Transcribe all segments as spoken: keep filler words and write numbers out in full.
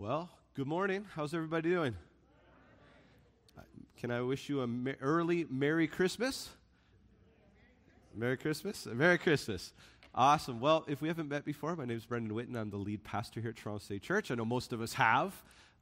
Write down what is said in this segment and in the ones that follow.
Well, good morning. How's everybody doing? Can I wish you an early Merry Christmas? Merry Christmas. Merry Christmas. Awesome. Well, if we haven't met before, my name is Brendan Whitten. I'm the lead pastor here at Toronto City Church. I know most of us have,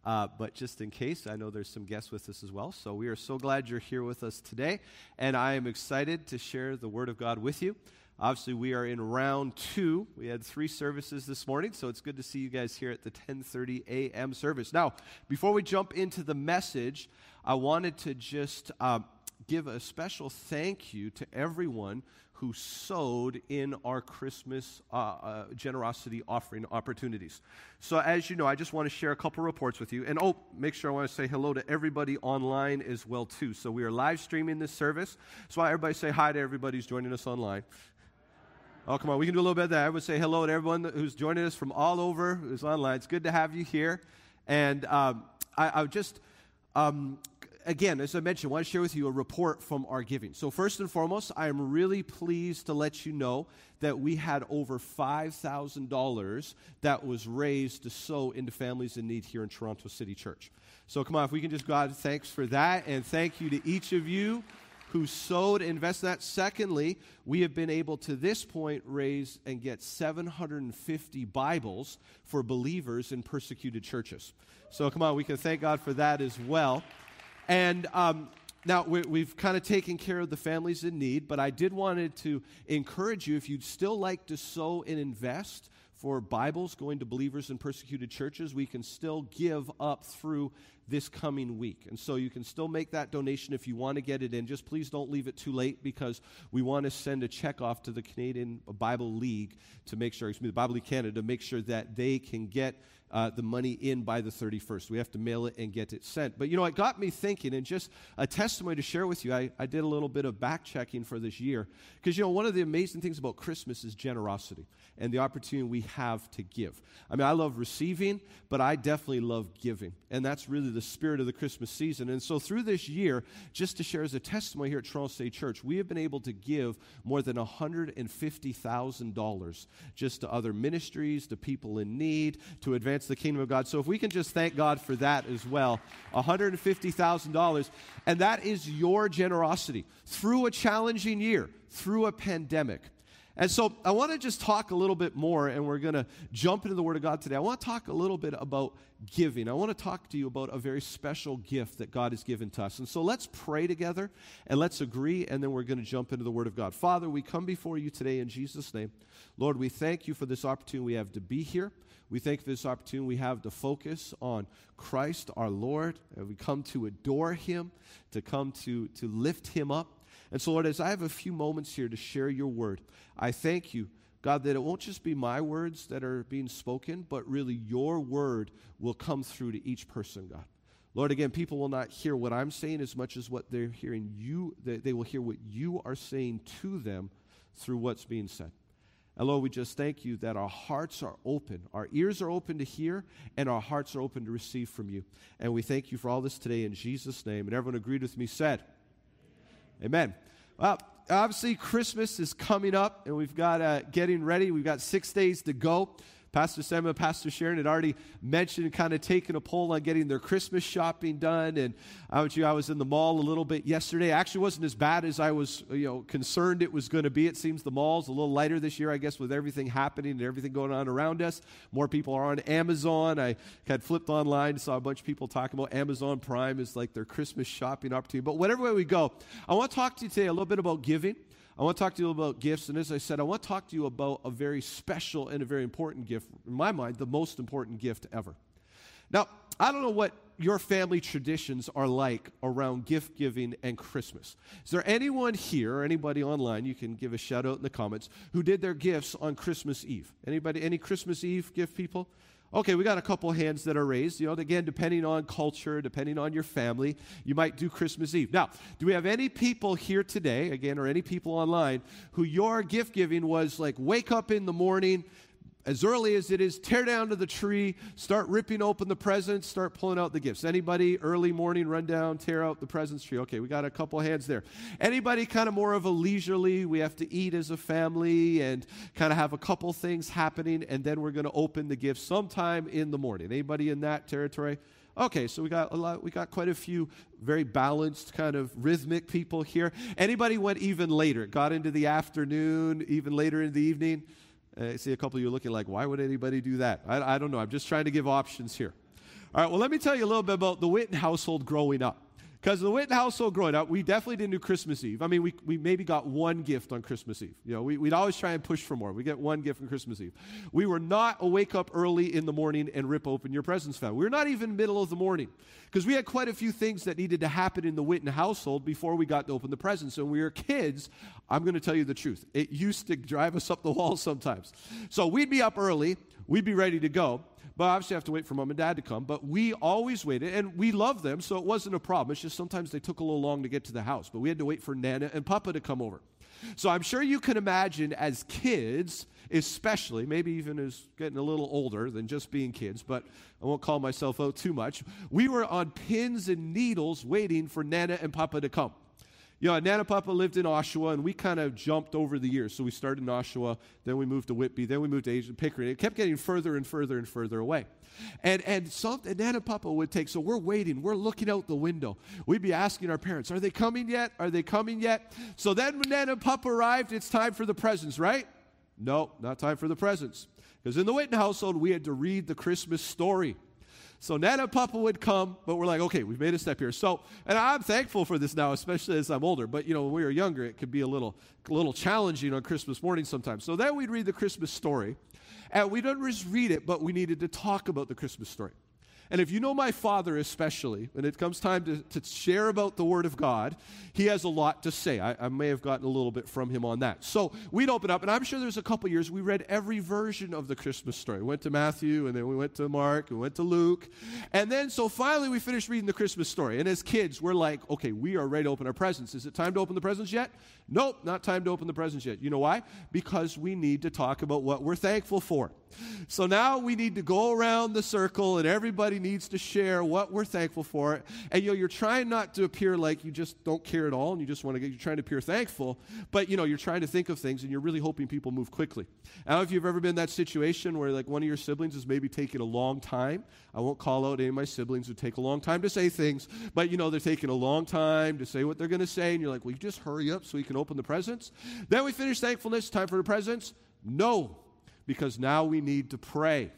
uh, but just in case, I know there's some guests with us as well. So we are so glad you're here with us today, and I am excited to share the Word of God with you. Obviously, we are in round two. We had three services this morning, so it's good to see you guys here at the ten thirty a.m. service. Now, before we jump into the message, I wanted to just uh, give a special thank you to everyone who sowed in our Christmas uh, uh, generosity offering opportunities. So as you know, I just want to share a couple reports with you. And oh, make sure I want to say hello to everybody online as well, too. So we are live streaming this service. That's why everybody say hi to everybody who's joining us online. Oh, come on, we can do a little bit of that. I would say hello to everyone who's joining us from all over, who's online. It's good to have you here. And um, I, I just, um, again, as I mentioned, I want to share with you a report from our giving. So first and foremost, I am really pleased to let you know that we had over five thousand dollars that was raised to sow into families in need here in Toronto City Church. So come on, if we can just go out and thanks for that. And thank you to each of you who sowed, invest that. Secondly, we have been able to this point raise and get seven hundred fifty Bibles for believers in persecuted churches. So come on, we can thank God for that as well. And um, now we, we've kind of taken care of the families in need, but I did wanted to encourage you, if you'd still like to sow and invest for Bibles going to believers in persecuted churches, we can still give up through this coming week. And so you can still make that donation if you want to get it in. Just please don't leave it too late, because we want to send a check off to the Canadian Bible League to make sure, excuse me, the Bible League Canada, to make sure that they can get uh, the money in by the thirty-first. We have to mail it and get it sent. But you know, it got me thinking, and just a testimony to share with you. I, I did a little bit of back checking for this year, because you know, one of the amazing things about Christmas is generosity and the opportunity we have to give. I mean, I love receiving, but I definitely love giving, and that's really the the spirit of the Christmas season. And so through this year, just to share as a testimony here at Toronto City Church, we have been able to give more than one hundred fifty thousand dollars just to other ministries, to people in need, to advance the kingdom of God. So if we can just thank God for that as well, one hundred fifty thousand dollars. And that is your generosity through a challenging year, through a pandemic. And so I want to just talk a little bit more, and we're going to jump into the Word of God today. I want to talk a little bit about giving. I want to talk to you about a very special gift that God has given to us. And so let's pray together, and let's agree, and then we're going to jump into the Word of God. Father, we come before you today in Jesus' name. Lord, we thank you for this opportunity we have to be here. We thank you for this opportunity we have to focus on Christ our Lord. And we come to adore him, to come to, to lift him up. And so, Lord, as I have a few moments here to share your word, I thank you, God, that it won't just be my words that are being spoken, but really your word will come through to each person, God. Lord, again, people will not hear what I'm saying as much as what they're hearing you. They will hear what you are saying to them through what's being said. And, Lord, we just thank you that our hearts are open. Our ears are open to hear, and our hearts are open to receive from you. And we thank you for all this today in Jesus' name. And everyone agreed with me, said... Amen. Well, obviously Christmas is coming up, and we've got uh, getting ready. We've got six days to go. Pastor Sam and Pastor Sharon had already mentioned kind of taking a poll on getting their Christmas shopping done. And I was in the mall a little bit yesterday. Actually, it wasn't as bad as I was, you know, concerned it was going to be. It seems the mall's a little lighter this year, I guess, with everything happening and everything going on around us. More people are on Amazon. I had flipped online, saw a bunch of people talking about Amazon Prime as like their Christmas shopping opportunity. But whatever way we go, I want to talk to you today a little bit about giving. I want to talk to you about gifts, and as I said, I want to talk to you about a very special and a very important gift, in my mind, the most important gift ever. Now, I don't know what your family traditions are like around gift giving and Christmas. Is there anyone here or anybody online, you can give a shout out in the comments, who did their gifts on Christmas Eve? Anybody, any Christmas Eve gift people? Okay, we got a couple hands that are raised. You know, again, depending on culture, depending on your family, you might do Christmas Eve. Now, do we have any people here today, again, or any people online, who your gift giving was like wake up in the morning, as early as it is, tear down to the tree, start ripping open the presents, start pulling out the gifts. Anybody early morning, run down, tear out the presents tree? Okay, we got a couple hands there. Anybody kind of more of a leisurely, we have to eat as a family and kind of have a couple things happening, and then we're going to open the gifts sometime in the morning. Anybody in that territory? Okay, so we got a lot, we got quite a few very balanced kind of rhythmic people here. Anybody went even later, got into the afternoon, even later in the evening? I uh, see a couple of you looking like, why would anybody do that? I, I don't know. I'm just trying to give options here. All right, well, let me tell you a little bit about the Whitten household growing up. Because the Whitten household growing up, we definitely didn't do Christmas Eve. I mean, we, we maybe got one gift on Christmas Eve. You know, we, we'd always try and push for more. We get one gift on Christmas Eve. We were not a wake up early in the morning and rip open your presents family. We were not even middle of the morning because we had quite a few things that needed to happen in the Whitten household before we got to open the presents. And when we were kids, I'm going to tell you the truth. It used to drive us up the wall sometimes. So we'd be up early. We'd be ready to go. But obviously, I have to wait for mom and dad to come. But we always waited, and we loved them, so it wasn't a problem. It's just sometimes they took a little long to get to the house. But we had to wait for Nana and Papa to come over. So I'm sure you can imagine as kids, especially, maybe even as getting a little older than just being kids, but I won't call myself out too much, we were on pins and needles waiting for Nana and Papa to come. You know, Nana and Papa lived in Oshawa, and we kind of jumped over the years. So we started in Oshawa, then we moved to Whitby, then we moved to Pickering. It kept getting further and further and further away. And and, some, and Nana and Papa would take, so we're waiting, we're looking out the window. We'd be asking our parents, are they coming yet? Are they coming yet? So then when Nana and Papa arrived, it's time for the presents, right? No, not time for the presents. Because in the Whitten household, we had to read the Christmas story. So Nana and Papa would come, but we're like, okay, we've made a step here. So, and I'm thankful for this now, especially as I'm older. But, you know, when we were younger, it could be a little, a little challenging on Christmas morning sometimes. So then we'd read the Christmas story, and we didn't just read it, but we needed to talk about the Christmas story. And if you know my father especially, when it comes time to, to share about the Word of God, he has a lot to say. I, I may have gotten a little bit from him on that. So we'd open up, and I'm sure there's a couple years we read every version of the Christmas story. We went to Matthew, and then we went to Mark, and we went to Luke. And then, so finally we finished reading the Christmas story. And as kids, we're like, okay, we are ready to open our presents. Is it time to open the presents yet? Nope, not time to open the presents yet. You know why? Because we need to talk about what we're thankful for. So now we need to go around the circle, and everybody needs to share what we're thankful for. And you know, you're trying not to appear like you just don't care at all, and you just want to get, you're trying to appear thankful, but you know, you're trying to think of things, and you're really hoping people move quickly. I don't know if you've ever been in that situation where like one of your siblings is maybe taking a long time. I won't call out any of my siblings who take a long time to say things, but you know, they're taking a long time to say what they're going to say, and you're like, well, you just hurry up so you can open the presents. Then we finish thankfulness, time for the presents. No. Because now we need to pray,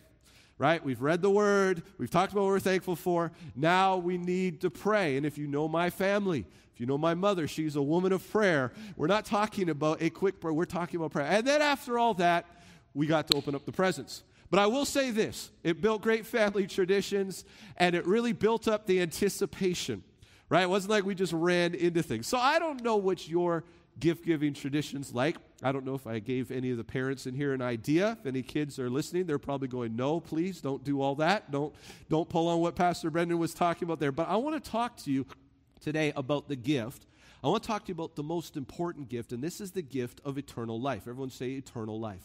right? We've read the Word. We've talked about what we're thankful for. Now we need to pray. And if you know my family, if you know my mother, she's a woman of prayer. We're not talking about a quick prayer. We're talking about prayer. And then after all that, we got to open up the presents. But I will say this. It built great family traditions, and it really built up the anticipation, right? It wasn't like we just ran into things. So I don't know what your gift-giving traditions like. I don't know if I gave any of the parents in here an idea. If any kids are listening, they're probably going, no, please don't do all that. Don't, don't pull on what Pastor Brendan was talking about there. But I want to talk to you today about the gift. I want to talk to you about the most important gift, and this is the gift of eternal life. Everyone say eternal life.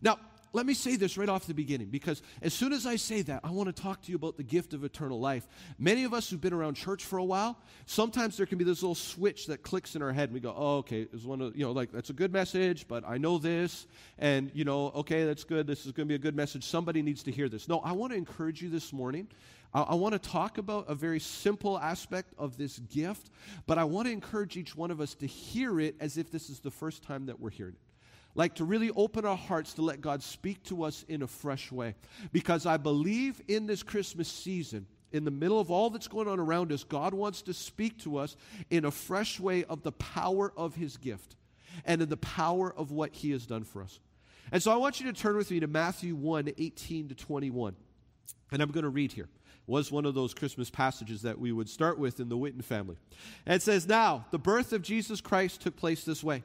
Now, let me say this right off the beginning, because as soon as I say that, I want to talk to you about the gift of eternal life. Many of us who've been around church for a while, sometimes there can be this little switch that clicks in our head, and we go, oh, okay, it's one of, you know, like, that's a good message, but I know this, and, you know, okay, that's good, this is going to be a good message, somebody needs to hear this. No, I want to encourage you this morning. I, I want to talk about a very simple aspect of this gift, but I want to encourage each one of us to hear it as if this is the first time that we're hearing it. Like to really open our hearts to let God speak to us in a fresh way. Because I believe in this Christmas season, in the middle of all that's going on around us, God wants to speak to us in a fresh way of the power of His gift and in the power of what He has done for us. And so I want you to turn with me to Matthew one, eighteen to twenty-one. And I'm going to read here. Was one of those Christmas passages that we would start with in the Whitten family. And it says, now, the birth of Jesus Christ took place this way.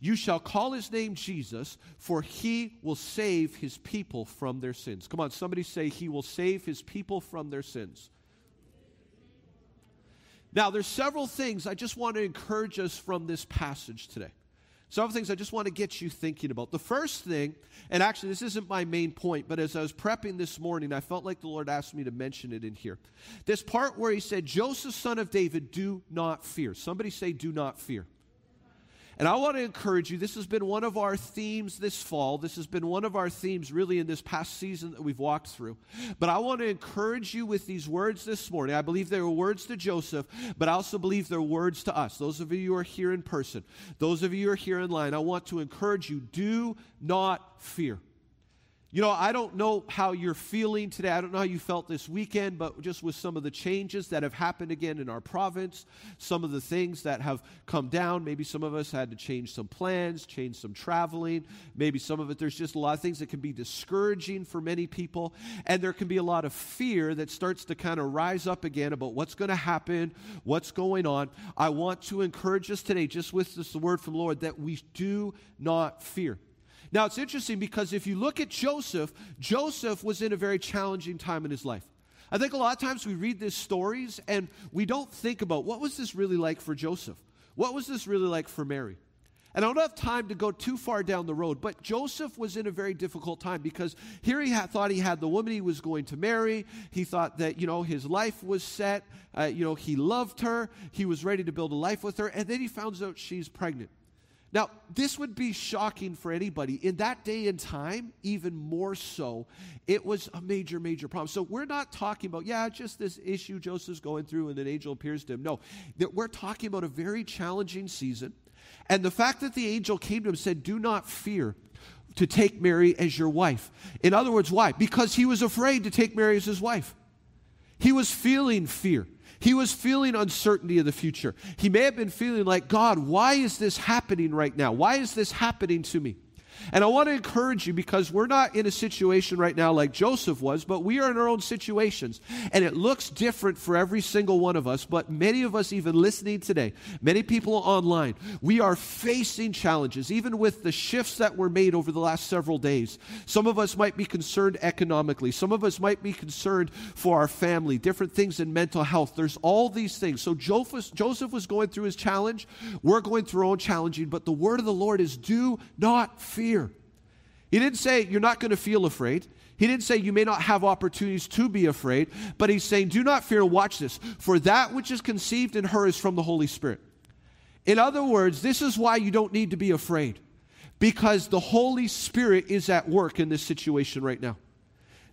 You shall call his name Jesus, for he will save his people from their sins. Come on, somebody say, he will save his people from their sins. Now, there's several things I just want to encourage us from this passage today. Several things I just want to get you thinking about. The first thing, and actually this isn't my main point, but as I was prepping this morning, I felt like the Lord asked me to mention it in here. This part where he said, Joseph, son of David, do not fear. Somebody say, do not fear. And I want to encourage you, this has been one of our themes this fall. This has been one of our themes really in this past season that we've walked through. But I want to encourage you with these words this morning. I believe they were words to Joseph, but I also believe they're words to us. Those of you who are here in person, those of you who are here online, I want to encourage you, do not fear. You know, I don't know how you're feeling today. I don't know how you felt this weekend, but just with some of the changes that have happened again in our province, some of the things that have come down, maybe some of us had to change some plans, change some traveling. Maybe some of it, there's just a lot of things that can be discouraging for many people, and there can be a lot of fear that starts to kind of rise up again about what's going to happen, what's going on. I want to encourage us today, just with this word from the Lord, that we do not fear. Now, it's interesting because if you look at Joseph, Joseph was in a very challenging time in his life. I think a lot of times we read these stories and we don't think about what was this really like for Joseph? What was this really like for Mary? And I don't have time to go too far down the road, but Joseph was in a very difficult time because here he had, thought he had the woman he was going to marry. He thought that, you know, his life was set. Uh, you know, he loved her. He was ready to build a life with her. And then he finds out she's pregnant. Now, this would be shocking for anybody. In that day and time, even more so, it was a major, major problem. So we're not talking about, yeah, just this issue Joseph's going through and an angel appears to him. No, that we're talking about a very challenging season. And the fact that the angel came to him and said, do not fear to take Mary as your wife. In other words, why? Because he was afraid to take Mary as his wife. He was feeling fear. He was feeling uncertainty of the future. He may have been feeling like, God, why is this happening right now? Why is this happening to me? And I want to encourage you because we're not in a situation right now like Joseph was, but we are in our own situations. And it looks different for every single one of us, but many of us even listening today, many people online, we are facing challenges, even with the shifts that were made over the last several days. Some of us might be concerned economically. Some of us might be concerned for our family, different things in mental health. There's all these things. So Joseph was going through his challenge. We're going through our own challenging, but the word of the Lord is do not fear. He didn't say you're not going to feel afraid. He didn't say you may not have opportunities to be afraid, but he's saying do not fear. Watch this. For that which is conceived in her is from the Holy Spirit. In other words, this is why you don't need to be afraid, because the Holy Spirit is at work in this situation right now.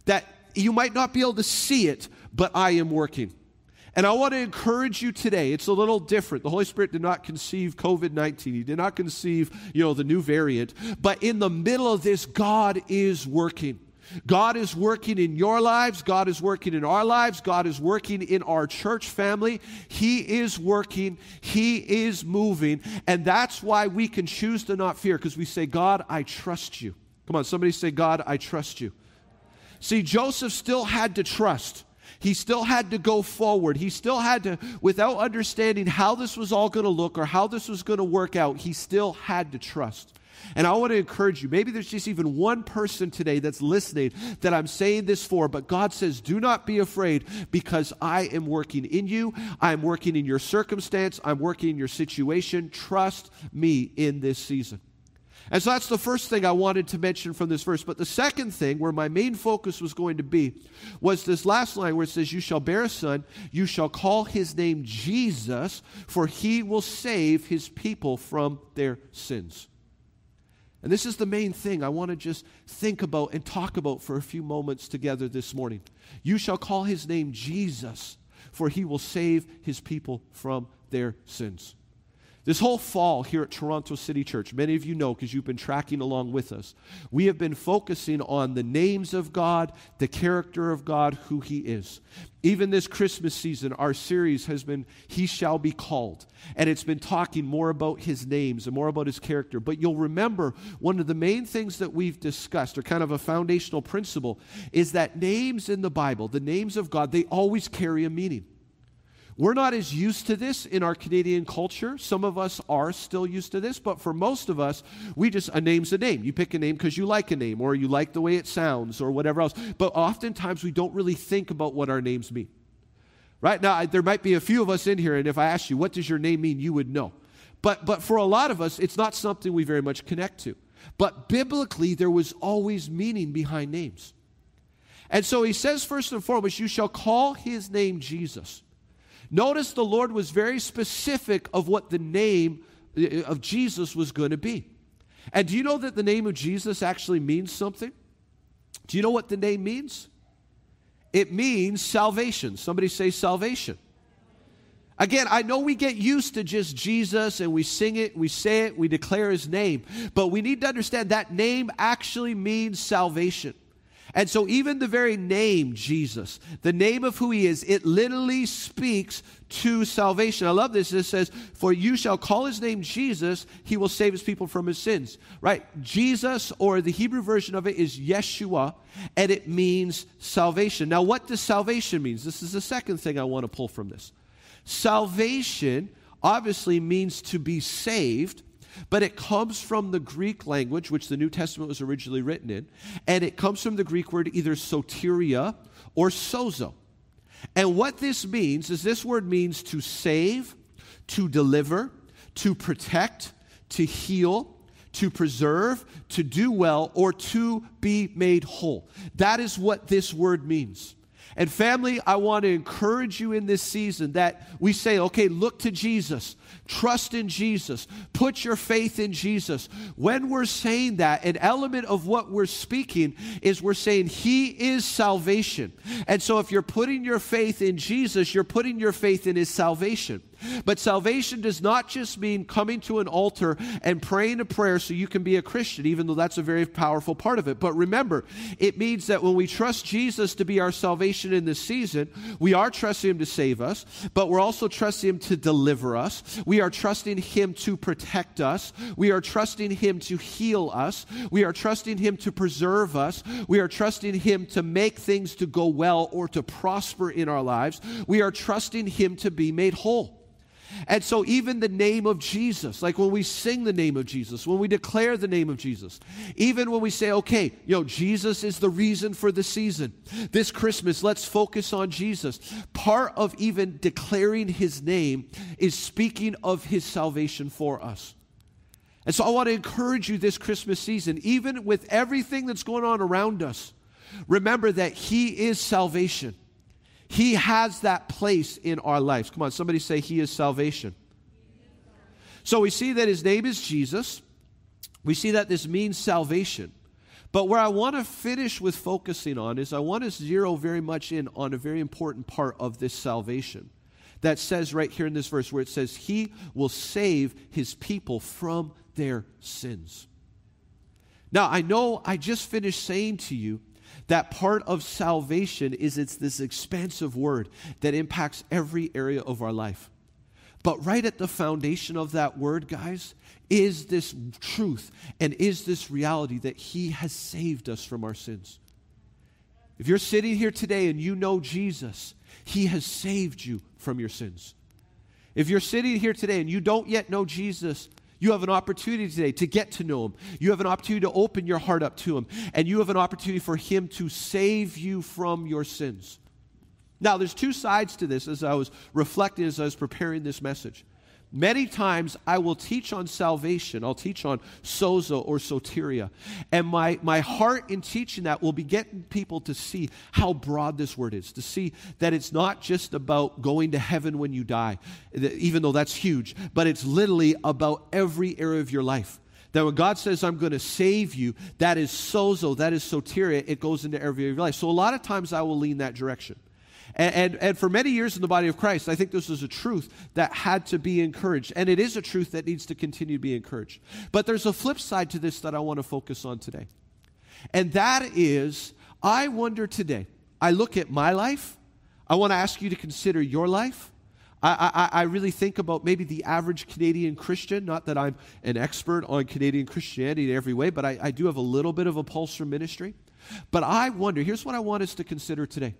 That you might not be able to see it, but I am working. And I want to encourage you today. It's a little different. The Holy Spirit did not conceive covid nineteen. He did not conceive, you know, the new variant. But in the middle of this, God is working. God is working in your lives. God is working in our lives. God is working in our church family. He is working. He is moving. And that's why we can choose to not fear, because we say, God, I trust you. Come on, somebody say, God, I trust you. See, Joseph still had to trust. He still had to go forward. He still had to, without understanding how this was all going to look or how this was going to work out, he still had to trust. And I want to encourage you, maybe there's just even one person today that's listening that I'm saying this for, but God says, do not be afraid, because I am working in you. I'm working in your circumstance. I'm working in your situation. Trust me in this season. And so that's the first thing I wanted to mention from this verse. But the second thing, where my main focus was going to be, was this last line where it says, you shall bear a son, you shall call his name Jesus, for he will save his people from their sins. And this is the main thing I want to just think about and talk about for a few moments together this morning. You shall call his name Jesus, for he will save his people from their sins. This whole fall here at Toronto City Church, many of you know because you've been tracking along with us, we have been focusing on the names of God, the character of God, who He is. Even this Christmas season, our series has been He Shall Be Called, and it's been talking more about His names and more about His character. But you'll remember one of the main things that we've discussed, or kind of a foundational principle, is that names in the Bible, the names of God, they always carry a meaning. We're not as used to this in our Canadian culture. Some of us are still used to this, but for most of us, we just, a name's a name. You pick a name because you like a name, or you like the way it sounds, or whatever else. But oftentimes, we don't really think about what our names mean. Right? Now, I, there might be a few of us in here, and if I asked you, what does your name mean, you would know. But, but for a lot of us, it's not something we very much connect to. But biblically, there was always meaning behind names. And so He says, first and foremost, you shall call His name Jesus. Notice the Lord was very specific of what the name of Jesus was going to be. And do you know that the name of Jesus actually means something? Do you know what the name means? It means salvation. Somebody say salvation. Again, I know we get used to just Jesus and we sing it, we say it, we declare His name. But we need to understand that name actually means salvation. And so even the very name, Jesus, the name of who He is, it literally speaks to salvation. I love this. It says, for you shall call His name Jesus, He will save His people from His sins. Right? Jesus, or the Hebrew version of it, is Yeshua, and it means salvation. Now, what does salvation mean? This is the second thing I want to pull from this. Salvation obviously means to be saved. But it comes from the Greek language, which the New Testament was originally written in, and it comes from the Greek word either soteria or sozo. And what this means is this word means to save, to deliver, to protect, to heal, to preserve, to do well, or to be made whole. That is what this word means. And family, I want to encourage you in this season that we say, okay, look to Jesus, trust in Jesus, put your faith in Jesus. When we're saying that, an element of what we're speaking is we're saying He is salvation. And so if you're putting your faith in Jesus, you're putting your faith in His salvation. But salvation does not just mean coming to an altar and praying a prayer so you can be a Christian, even though that's a very powerful part of it. But remember, it means that when we trust Jesus to be our salvation in this season, we are trusting Him to save us, but we're also trusting Him to deliver us. We are trusting Him to protect us. We are trusting Him to heal us. We are trusting Him to preserve us. We are trusting Him to make things to go well or to prosper in our lives. We are trusting Him to be made whole. And so even the name of Jesus, like when we sing the name of Jesus, when we declare the name of Jesus, even when we say, okay, you know, Jesus is the reason for the season. This Christmas, let's focus on Jesus. Part of even declaring His name is speaking of His salvation for us. And so I want to encourage you this Christmas season, even with everything that's going on around us, remember that He is salvation. He has that place in our lives. Come on, somebody say He is salvation. So we see that His name is Jesus. We see that this means salvation. But where I want to finish with focusing on is I want to zero very much in on a very important part of this salvation that says right here in this verse where it says He will save His people from their sins. Now, I know I just finished saying to you that part of salvation is it's this expansive word that impacts every area of our life. But right at the foundation of that word, guys, is this truth and is this reality that He has saved us from our sins. If you're sitting here today and you know Jesus, He has saved you from your sins. If you're sitting here today and you don't yet know Jesus, you have an opportunity today to get to know Him. You have an opportunity to open your heart up to Him. And you have an opportunity for Him to save you from your sins. Now, there's two sides to this as I was reflecting, as I was preparing this message. Many times I will teach on salvation. I'll teach on sozo or soteria. And my, my heart in teaching that will be getting people to see how broad this word is, to see that it's not just about going to heaven when you die, even though that's huge, but it's literally about every area of your life. That when God says, I'm going to save you, that is sozo, that is soteria, it goes into every area of your life. So a lot of times I will lean that direction. And, and, and for many years in the body of Christ, I think this is a truth that had to be encouraged. And it is a truth that needs to continue to be encouraged. But there's a flip side to this that I want to focus on today. And that is, I wonder today, I look at my life. I want to ask you to consider your life. I, I, I really think about maybe the average Canadian Christian, not that I'm an expert on Canadian Christianity in every way, but I, I do have a little bit of a pulse for ministry. But I wonder, here's what I want us to consider today.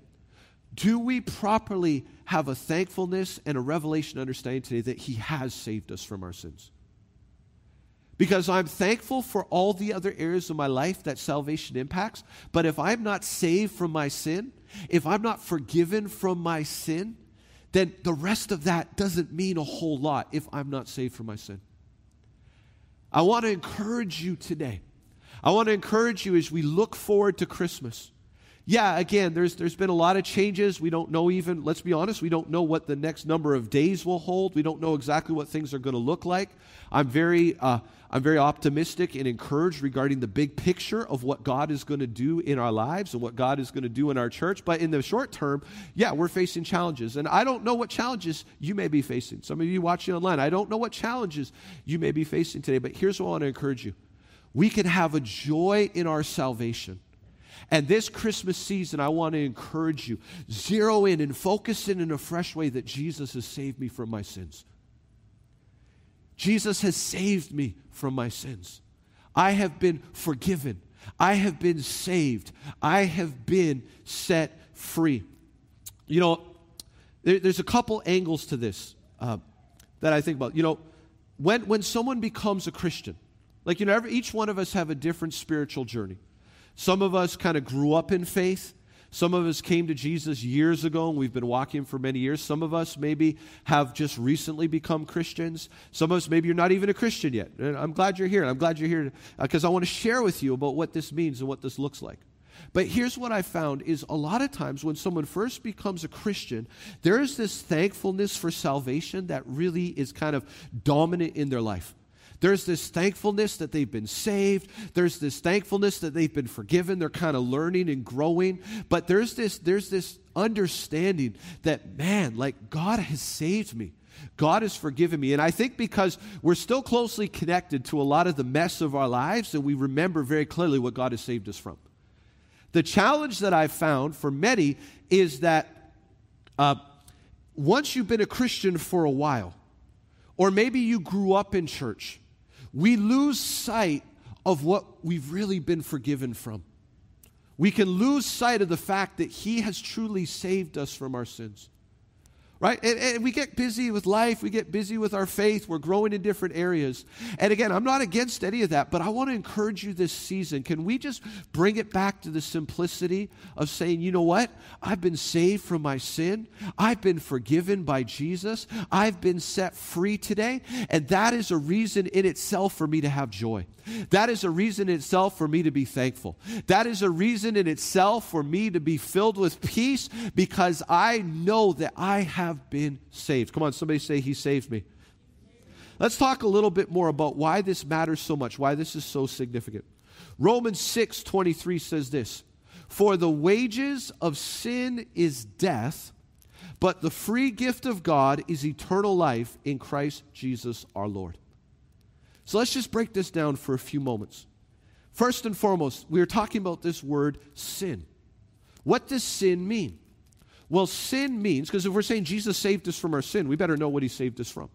Do we properly have a thankfulness and a revelation understanding today that He has saved us from our sins? Because I'm thankful for all the other areas of my life that salvation impacts, but if I'm not saved from my sin, if I'm not forgiven from my sin, then the rest of that doesn't mean a whole lot if I'm not saved from my sin. I want to encourage you today. I want to encourage you as we look forward to Christmas. Yeah, again, there's there's been a lot of changes. We don't know even, let's be honest, we don't know what the next number of days will hold. We don't know exactly what things are going to look like. I'm very uh, I'm very optimistic and encouraged regarding the big picture of what God is going to do in our lives and what God is going to do in our church. But in the short term, yeah, we're facing challenges. And I don't know what challenges you may be facing. Some of you watching online, I don't know what challenges you may be facing today. But here's what I want to encourage you. We can have a joy in our salvation. And this Christmas season, I want to encourage you, zero in and focus in in a fresh way that Jesus has saved me from my sins. Jesus has saved me from my sins. I have been forgiven. I have been saved. I have been set free. You know, there, there's a couple angles to this uh, that I think about. You know, when, when someone becomes a Christian, like, you know, every, each one of us have a different spiritual journey. Some of us kind of grew up in faith. Some of us came to Jesus years ago, and we've been walking for many years. Some of us maybe have just recently become Christians. Some of us, maybe you're not even a Christian yet. And I'm glad you're here. I'm glad you're here because uh, I want to share with you about what this means and what this looks like. But here's what I found is a lot of times when someone first becomes a Christian, there is this thankfulness for salvation that really is kind of dominant in their life. There's this thankfulness that they've been saved. There's this thankfulness that they've been forgiven. They're kind of learning and growing. But there's this, there's this understanding that, man, like, God has saved me. God has forgiven me. And I think because we're still closely connected to a lot of the mess of our lives, and we remember very clearly what God has saved us from. The challenge that I've found for many is that uh, once you've been a Christian for a while, or maybe you grew up in church, we lose sight of what we've really been forgiven from. We can lose sight of the fact that He has truly saved us from our sins, right? And, and we get busy with life. We get busy with our faith. We're growing in different areas. And again, I'm not against any of that, but I want to encourage you this season. Can we just bring it back to the simplicity of saying, you know what? I've been saved from my sin. I've been forgiven by Jesus. I've been set free today. And that is a reason in itself for me to have joy. That is a reason in itself for me to be thankful. That is a reason in itself for me to be filled with peace because I know that I have been saved. Come on, somebody say, He saved me. Let's talk a little bit more about why this matters so much, why this is so significant. Romans six twenty-three says this, "For the wages of sin is death, but the free gift of God is eternal life in Christ Jesus our Lord." So let's just break this down for a few moments. First and foremost, we are talking about this word sin. What does sin mean? Well, sin means, because if we're saying Jesus saved us from our sin, we better know what He saved us from.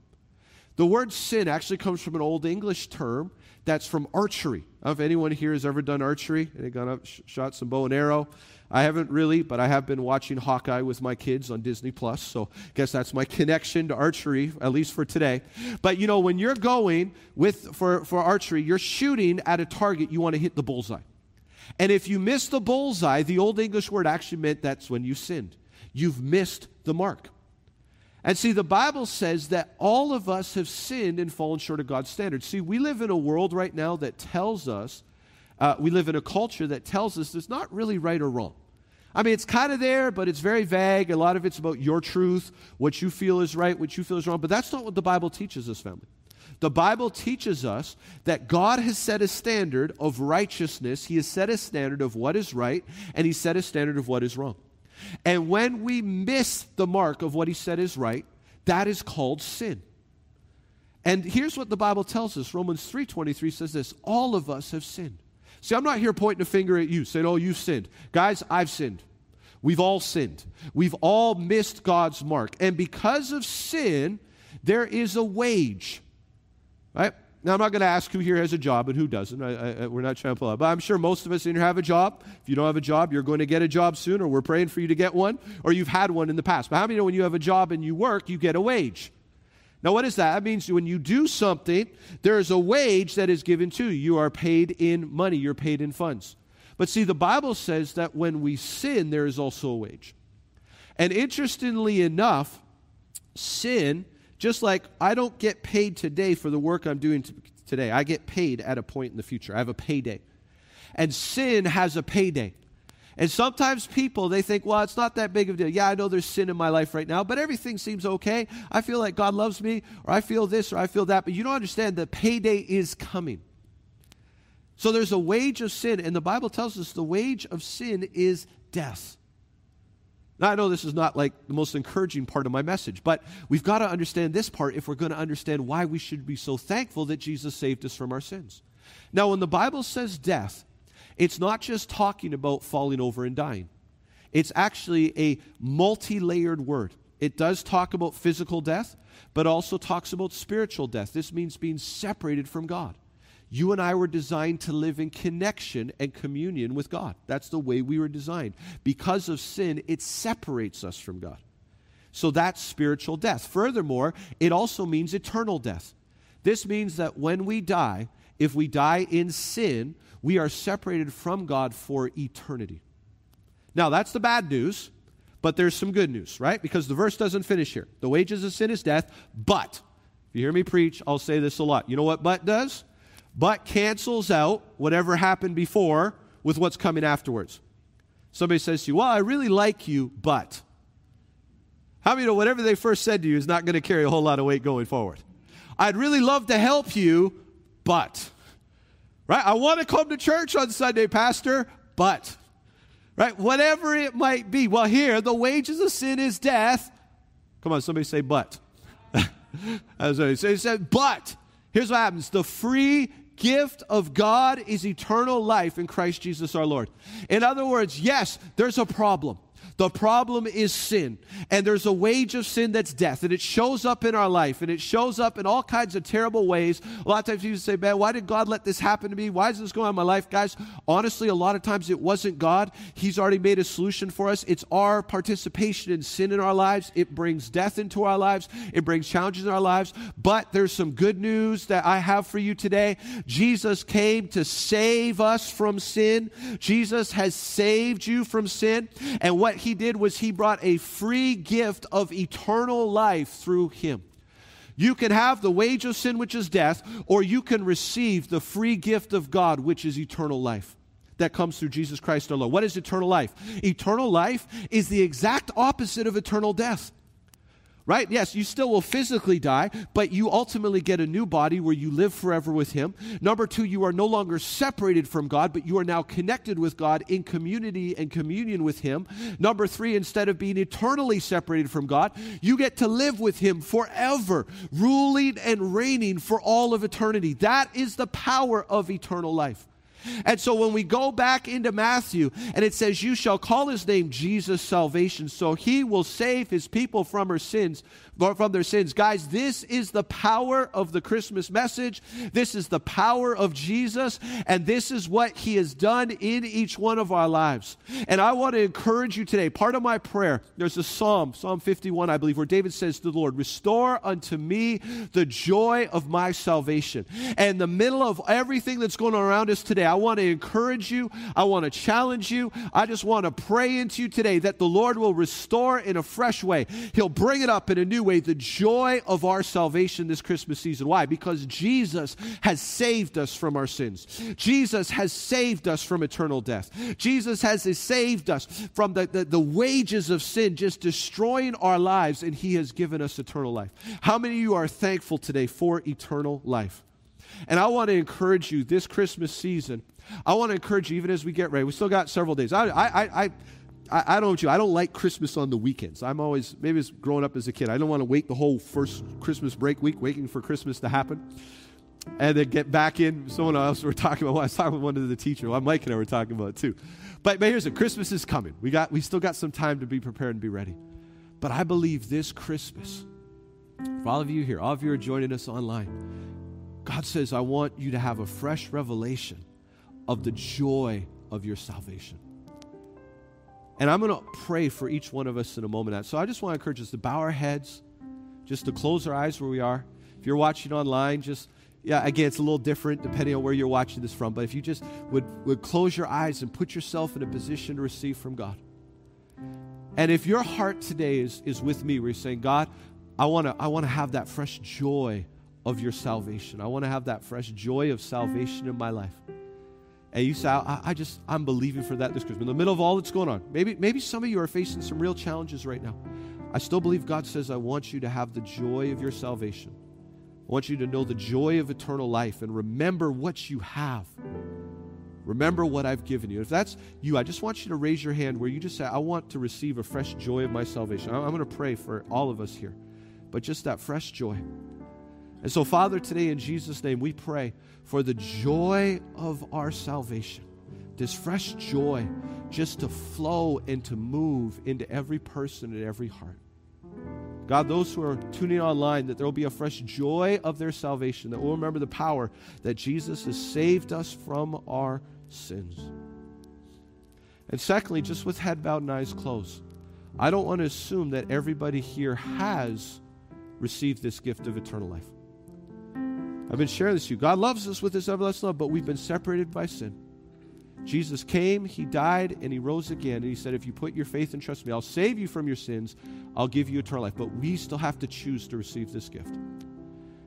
The word sin actually comes from an Old English term that's from archery. I don't know if anyone here has ever done archery and gone up, sh- shot some bow and arrow. I haven't really, but I have been watching Hawkeye with my kids on Disney plus, so I guess that's my connection to archery, at least for today. But, you know, when you're going with for, for archery, you're shooting at a target. You want to hit the bullseye. And if you miss the bullseye, the Old English word actually meant that's when you sinned. You've missed the mark. And see, the Bible says that all of us have sinned and fallen short of God's standards. See, we live in a world right now that tells us, uh, we live in a culture that tells us there's not really right or wrong. I mean, it's kind of there, but it's very vague. A lot of it's about your truth, what you feel is right, what you feel is wrong. But that's not what the Bible teaches us, family. The Bible teaches us that God has set a standard of righteousness. He has set a standard of what is right, and He set a standard of what is wrong. And when we miss the mark of what he said is right, that is called sin. And here's what the Bible tells us. Romans three twenty-three says this, all of us have sinned. See, I'm not here pointing a finger at you, saying, oh, you've sinned. Guys, I've sinned. We've all sinned. We've all missed God's mark. And because of sin, there is a wage, right? Now, I'm not going to ask who here has a job and who doesn't. I, I, we're not trying to pull out. But I'm sure most of us in here have a job. If you don't have a job, you're going to get a job soon, or we're praying for you to get one, or you've had one in the past. But how many know when you have a job and you work, you get a wage? Now, what is that? That means when you do something, there is a wage that is given to you. You are paid in money. You're paid in funds. But see, the Bible says that when we sin, there is also a wage. And interestingly enough, sin, just like I don't get paid today for the work I'm doing t- today. I get paid at a point in the future. I have a payday. And sin has a payday. And sometimes people, they think, well, it's not that big of a deal. Yeah, I know there's sin in my life right now, but everything seems okay. I feel like God loves me, or I feel this, or I feel that. But you don't understand, the payday is coming. So there's a wage of sin, and the Bible tells us the wage of sin is death. Now, I know this is not like the most encouraging part of my message, but we've got to understand this part if we're going to understand why we should be so thankful that Jesus saved us from our sins. Now, when the Bible says death, it's not just talking about falling over and dying. It's actually a multi-layered word. It does talk about physical death, but also talks about spiritual death. This means being separated from God. You and I were designed to live in connection and communion with God. That's the way we were designed. Because of sin, it separates us from God. So that's spiritual death. Furthermore, it also means eternal death. This means that when we die, if we die in sin, we are separated from God for eternity. Now, that's the bad news, but there's some good news, right? Because the verse doesn't finish here. The wages of sin is death, but, if you hear me preach, I'll say this a lot. You know what but does? But cancels out whatever happened before with what's coming afterwards. Somebody says to you, well, I really like you, but. How many know whatever they first said to you is not going to carry a whole lot of weight going forward? I'd really love to help you, but. Right? I want to come to church on Sunday, Pastor, but. Right? Whatever it might be. Well, here, the wages of sin is death. Come on, somebody say, but. As I say, said, but. Here's what happens. The free gift of God is eternal life in Christ Jesus our Lord. In other words, yes, there's a problem. The problem is sin, and there's a wage of sin that's death, and it shows up in our life, and it shows up in all kinds of terrible ways. A lot of times people say, man, why did God let this happen to me? Why is this going on in my life? Guys, honestly, a lot of times it wasn't God. He's already made a solution for us. It's our participation in sin in our lives. It brings death into our lives. It brings challenges in our lives, but there's some good news that I have for you today. Jesus came to save us from sin. Jesus has saved you from sin, and what he did was he brought a free gift of eternal life through him. You can have the wage of sin, which is death, or you can receive the free gift of God, which is eternal life that comes through Jesus Christ our Lord. What is eternal life? Eternal life is the exact opposite of eternal death. Right? Yes, you still will physically die, but you ultimately get a new body where you live forever with him. Number two, you are no longer separated from God, but you are now connected with God in community and communion with him. Number three, instead of being eternally separated from God, you get to live with him forever, ruling and reigning for all of eternity. That is the power of eternal life. And so when we go back into Matthew and it says, you shall call his name Jesus Salvation, so he will save his people from her sins, from their sins. Guys, this is the power of the Christmas message. This is the power of Jesus, and this is what he has done in each one of our lives. And I want to encourage you today. Part of my prayer, there's a psalm, Psalm fifty-one, I believe, where David says to the Lord, restore unto me the joy of my salvation. And in the middle of everything that's going on around us today, I I want to encourage you. I want to challenge you. I just want to pray into you today that the Lord will restore in a fresh way. He'll bring it up in a new way, the joy of our salvation this Christmas season. Why? Because Jesus has saved us from our sins. Jesus has saved us from eternal death. Jesus has saved us from the, the, the wages of sin just destroying our lives, and he has given us eternal life. How many of you are thankful today for eternal life? And I want to encourage you this Christmas season. I want to encourage you even as we get ready. We still got several days. I, I, I I, I don't you. I don't like Christmas on the weekends. I'm always, maybe it's growing up as a kid, I don't want to wait the whole first Christmas break week waiting for Christmas to happen. And then get back in. Someone else we were talking about, I was talking with one of the teachers, well, Mike and I were talking about it too. But, but here's it, Christmas is coming. We got, we still got some time to be prepared and be ready. But I believe this Christmas, for all of you here, all of you are joining us online, God says, I want you to have a fresh revelation of the joy of your salvation. And I'm going to pray for each one of us in a moment. So I just want to encourage us to bow our heads, just to close our eyes where we are. If you're watching online, just, yeah, again, it's a little different depending on where you're watching this from. But if you just would, would close your eyes and put yourself in a position to receive from God. And if your heart today is, is with me, where you're saying, God, I want to I want to have that fresh joy of your salvation. I want to have that fresh joy of salvation in my life. And you say, I, I just, I'm believing for that this Christmas. In the middle of all that's going on, maybe, maybe some of you are facing some real challenges right now. I still believe God says, I want you to have the joy of your salvation. I want you to know the joy of eternal life and remember what you have. Remember what I've given you. If that's you, I just want you to raise your hand where you just say, I want to receive a fresh joy of my salvation. I'm going to pray for all of us here, but just that fresh joy. And so, Father, today in Jesus' name, we pray for the joy of our salvation, this fresh joy just to flow and to move into every person and every heart. God, those who are tuning online, that there will be a fresh joy of their salvation, that we'll remember the power that Jesus has saved us from our sins. And secondly, just with head bowed and eyes closed, I don't want to assume that everybody here has received this gift of eternal life. I've been sharing this with you. God loves us with his everlasting love, but we've been separated by sin. Jesus came, he died, and he rose again. And he said, if you put your faith and trust in me, I'll save you from your sins. I'll give you eternal life. But we still have to choose to receive this gift.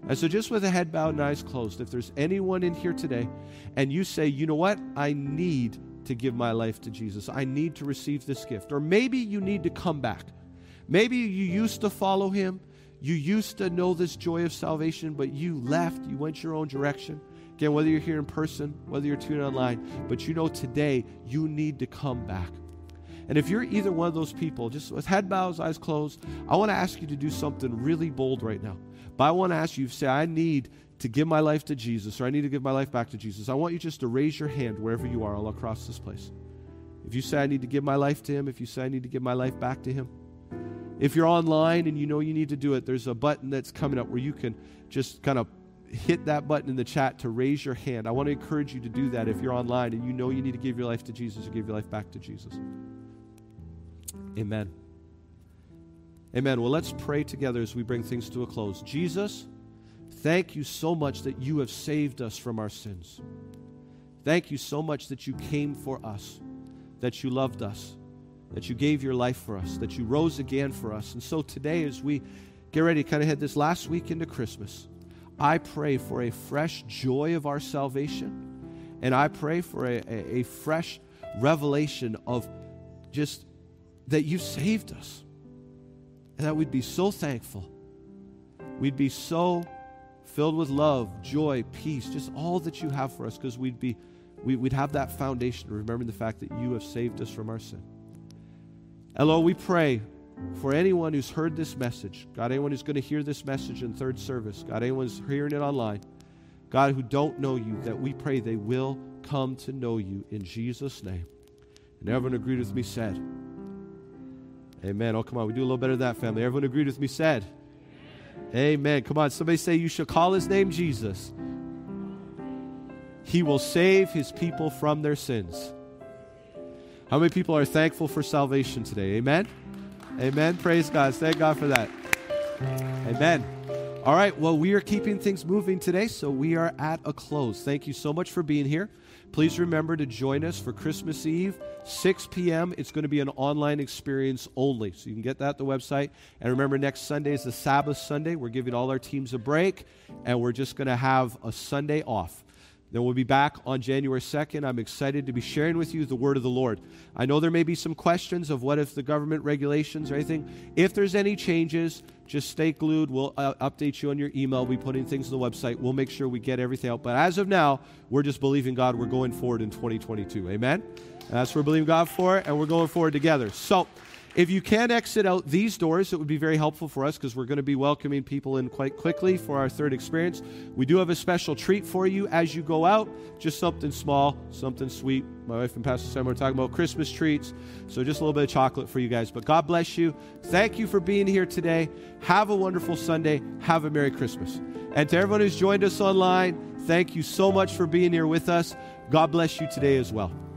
And so just with a head bowed and eyes closed, if there's anyone in here today and you say, you know what, I need to give my life to Jesus. I need to receive this gift. Or maybe you need to come back. Maybe you used to follow him. You used to know this joy of salvation, but you left. You went your own direction. Again, whether you're here in person, whether you're tuning online, but you know today you need to come back. And if you're either one of those people, just with head bows, eyes closed, I want to ask you to do something really bold right now. But I want to ask you to say, I need to give my life to Jesus, or I need to give my life back to Jesus. I want you just to raise your hand wherever you are all across this place. If you say, I need to give my life to him, if you say, I need to give my life back to him, if you're online and you know you need to do it, there's a button that's coming up where you can just kind of hit that button in the chat to raise your hand. I want to encourage you to do that if you're online and you know you need to give your life to Jesus or give your life back to Jesus. Amen. Amen. Well, let's pray together as we bring things to a close. Jesus, thank you so much that you have saved us from our sins. Thank you so much that you came for us, that you loved us, that you gave your life for us, that you rose again for us. And so today, as we get ready to kind of head this last week into Christmas, I pray for a fresh joy of our salvation, and I pray for a, a, a fresh revelation of just that you saved us, and that we'd be so thankful. We'd be so filled with love, joy, peace, just all that you have for us, because we'd be we, we'd have that foundation, remembering the fact that you have saved us from our sin. And Lord, we pray for anyone who's heard this message, God, anyone who's going to hear this message in third service, God, anyone who's hearing it online, God, who don't know you, that we pray they will come to know you in Jesus' name. And everyone agreed with me said, amen. Oh, come on, we do a little better than that, family. Everyone agreed with me said, amen. Amen. Come on, somebody say, you shall call his name Jesus. He will save his people from their sins. How many people are thankful for salvation today? Amen? Amen. Praise God. Thank God for that. Amen. All right. Well, we are keeping things moving today, so we are at a close. Thank you so much for being here. Please remember to join us for Christmas Eve, six p.m. It's going to be an online experience only, so you can get that at the website. And remember, next Sunday is the Sabbath Sunday. We're giving all our teams a break, and we're just going to have a Sunday off. Then we'll be back on January second. I'm excited to be sharing with you the word of the Lord. I know there may be some questions of what if the government regulations or anything. If there's any changes, just stay glued. We'll uh, update you on your email. We'll be putting things on the website. We'll make sure we get everything out. But as of now, we're just believing God. We're going forward in twenty twenty-two. Amen? And that's what we're believing God for, and we're going forward together. So if you can exit out these doors, it would be very helpful for us because we're going to be welcoming people in quite quickly for our third experience. We do have a special treat for you as you go out, just something small, something sweet. My wife and Pastor Sam were talking about Christmas treats, so just a little bit of chocolate for you guys. But God bless you. Thank you for being here today. Have a wonderful Sunday. Have a Merry Christmas. And to everyone who's joined us online, thank you so much for being here with us. God bless you today as well.